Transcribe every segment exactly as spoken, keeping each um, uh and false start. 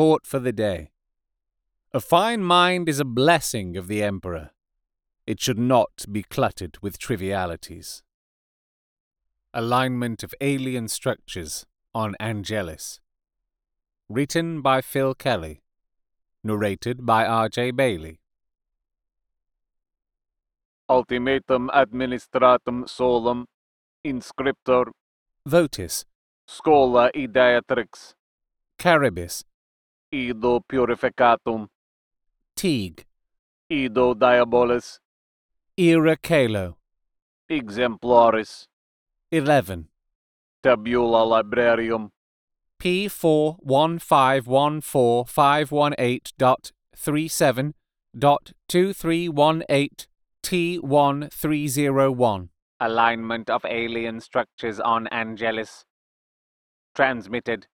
Thought for the day. A fine mind is a blessing of the emperor. It should not be cluttered with trivialities. Alignment of alien structures on Angelus. Written by Phil Kelly. Narrated by R J Bailey. Ultimatum administratum solum, inscriptor, votis, scola ideatrix, caribis, ido purificatum, teague, ido diabolis, ira calo, exemplaris, eleven, tabula librarium, P four one five one four five one eight dot three seven dot two three one eight. T one three zero one. Alignment of alien structures on Angelus. Transmitted,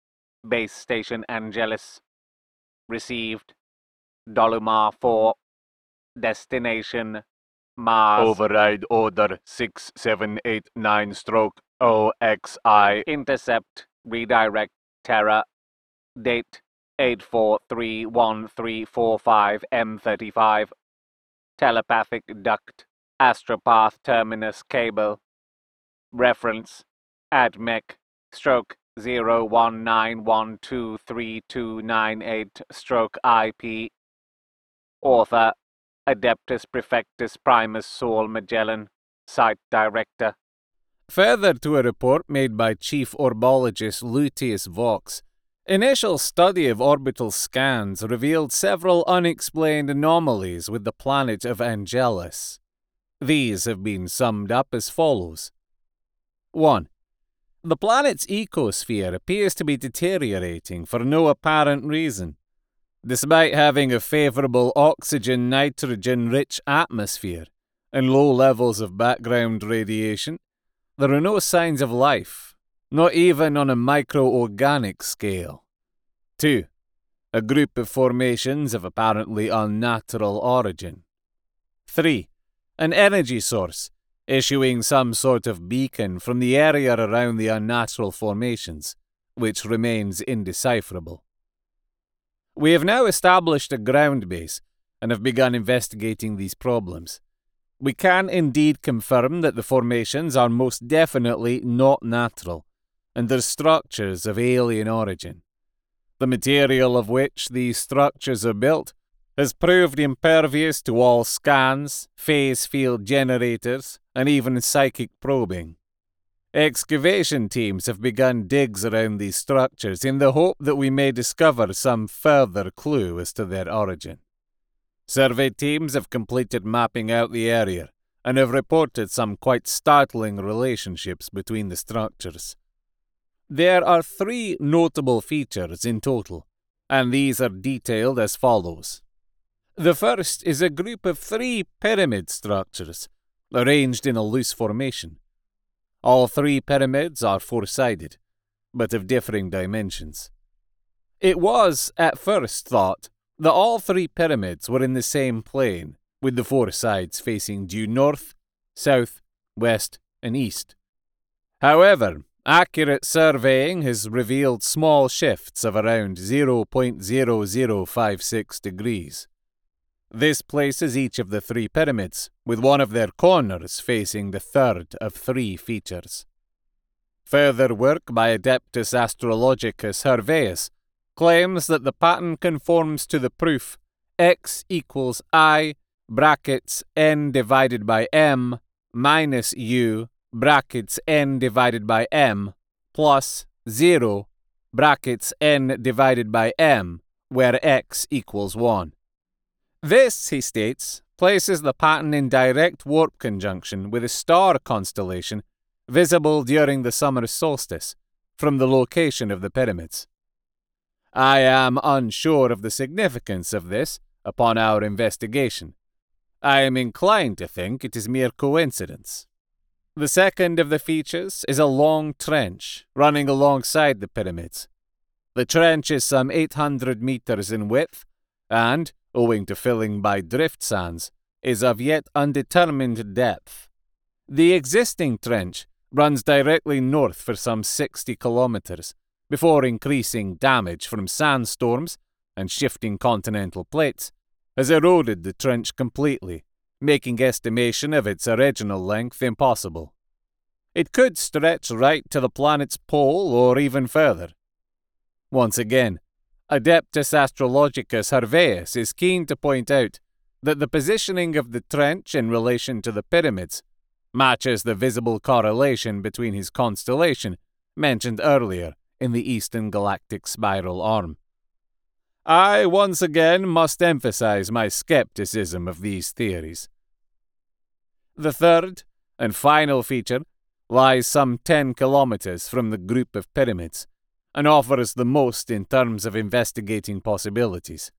Base Station Angelus. Received, Dolomar four. Destination, Mars. Override Order six seven eight nine stroke O X I. Intercept, Redirect, Terra. Date, eight four three one three four five M thirty-five. Telepathic duct, astropath terminus cable. Reference, ADMEC, stroke zero one nine one two three two nine eight, stroke I P. Author, Adeptus Perfectus Primus Saul Magellan, Site Director. Further to a report made by Chief Orbologist Lutius Vox, initial study of orbital scans revealed several unexplained anomalies with the planet of Angelus. These have been summed up as follows. one. The planet's ecosphere appears to be deteriorating for no apparent reason. Despite having a favorable oxygen-nitrogen-rich atmosphere and low levels of background radiation, there are no signs of life, not even on a microorganic scale. two. A group of formations of apparently unnatural origin. three. An energy source, issuing some sort of beacon from the area around the unnatural formations, which remains indecipherable. We have now established a ground base and have begun investigating these problems. We can indeed confirm that the formations are most definitely not natural, and their structures of alien origin. The material of which these structures are built has proved impervious to all scans, phase field generators, and even psychic probing. Excavation teams have begun digs around these structures in the hope that we may discover some further clue as to their origin. Survey teams have completed mapping out the area and have reported some quite startling relationships between the structures. There are three notable features in total, and these are detailed as follows. The first is a group of three pyramid structures, arranged in a loose formation. All three pyramids are four-sided, but of differing dimensions. It was, at first thought, that all three pyramids were in the same plane, with the four sides facing due north, south, west, and east. However, accurate surveying has revealed small shifts of around zero point zero zero five six degrees. This places each of the three pyramids, with one of their corners facing the third of three features. Further work by Adeptus Astrologicus Herveus claims that the pattern conforms to the proof x equals I brackets n divided by m minus u brackets n divided by m plus zero brackets n divided by m, where x equals one. This, he states, places the pattern in direct warp conjunction with a star constellation visible during the summer solstice from the location of the pyramids. I am unsure of the significance of this upon our investigation. I am inclined to think it is mere coincidence. The second of the features is a long trench running alongside the pyramids. The trench is some eight hundred meters in width and, owing to filling by drift sands, is of yet undetermined depth. The existing trench runs directly north for some sixty kilometers before increasing damage from sandstorms and shifting continental plates, has eroded the trench completely, making estimation of its original length impossible. It could stretch right to the planet's pole or even further. Once again, Adeptus Astrologicus Herveus is keen to point out that the positioning of the trench in relation to the pyramids matches the visible correlation between his constellation, mentioned earlier in the Eastern Galactic Spiral Arm. I once again must emphasize my skepticism of these theories. The third and final feature lies some ten kilometers from the group of pyramids and offers the most in terms of investigating possibilities.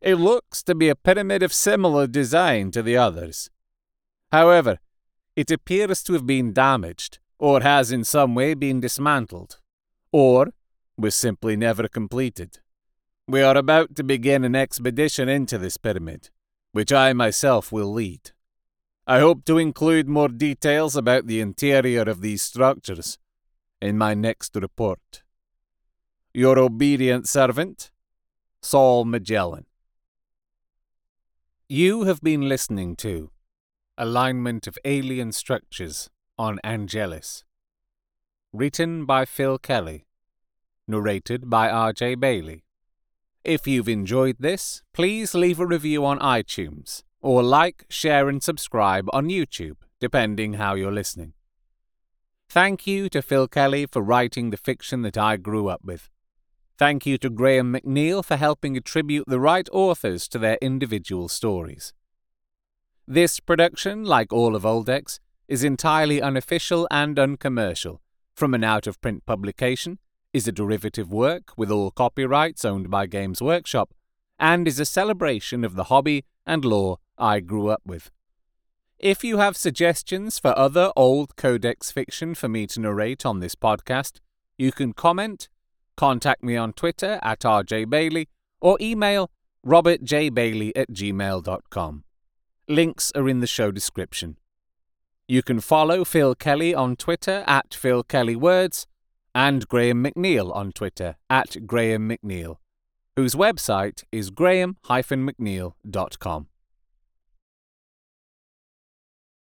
It looks to be a pyramid of similar design to the others. However, it appears to have been damaged or has in some way been dismantled, or was simply never completed. We are about to begin an expedition into this pyramid, which I myself will lead. I hope to include more details about the interior of these structures in my next report. Your obedient servant, Saul Magellan. You have been listening to Alignment of Alien Structures on Angelis, written by Phil Kelly, narrated by R J Bailey. If you've enjoyed this, please leave a review on iTunes, or like, share and subscribe on YouTube, depending how you're listening. Thank you to Phil Kelly for writing the fiction that I grew up with. Thank you to Graham McNeil for helping attribute the right authors to their individual stories. This production, like all of Oldex, is entirely unofficial and uncommercial, from an out-of-print publication, is a derivative work with all copyrights owned by Games Workshop, and is a celebration of the hobby and lore I grew up with. If you have suggestions for other old Codex fiction for me to narrate on this podcast, you can comment, contact me on Twitter at R J Bailey, or email robertjbailey at gmail dot com. Links are in the show description. You can follow Phil Kelly on Twitter at Phil Kelly Words, and Graham McNeil on Twitter at Graham McNeil, whose website is graham dash mcneil dot com.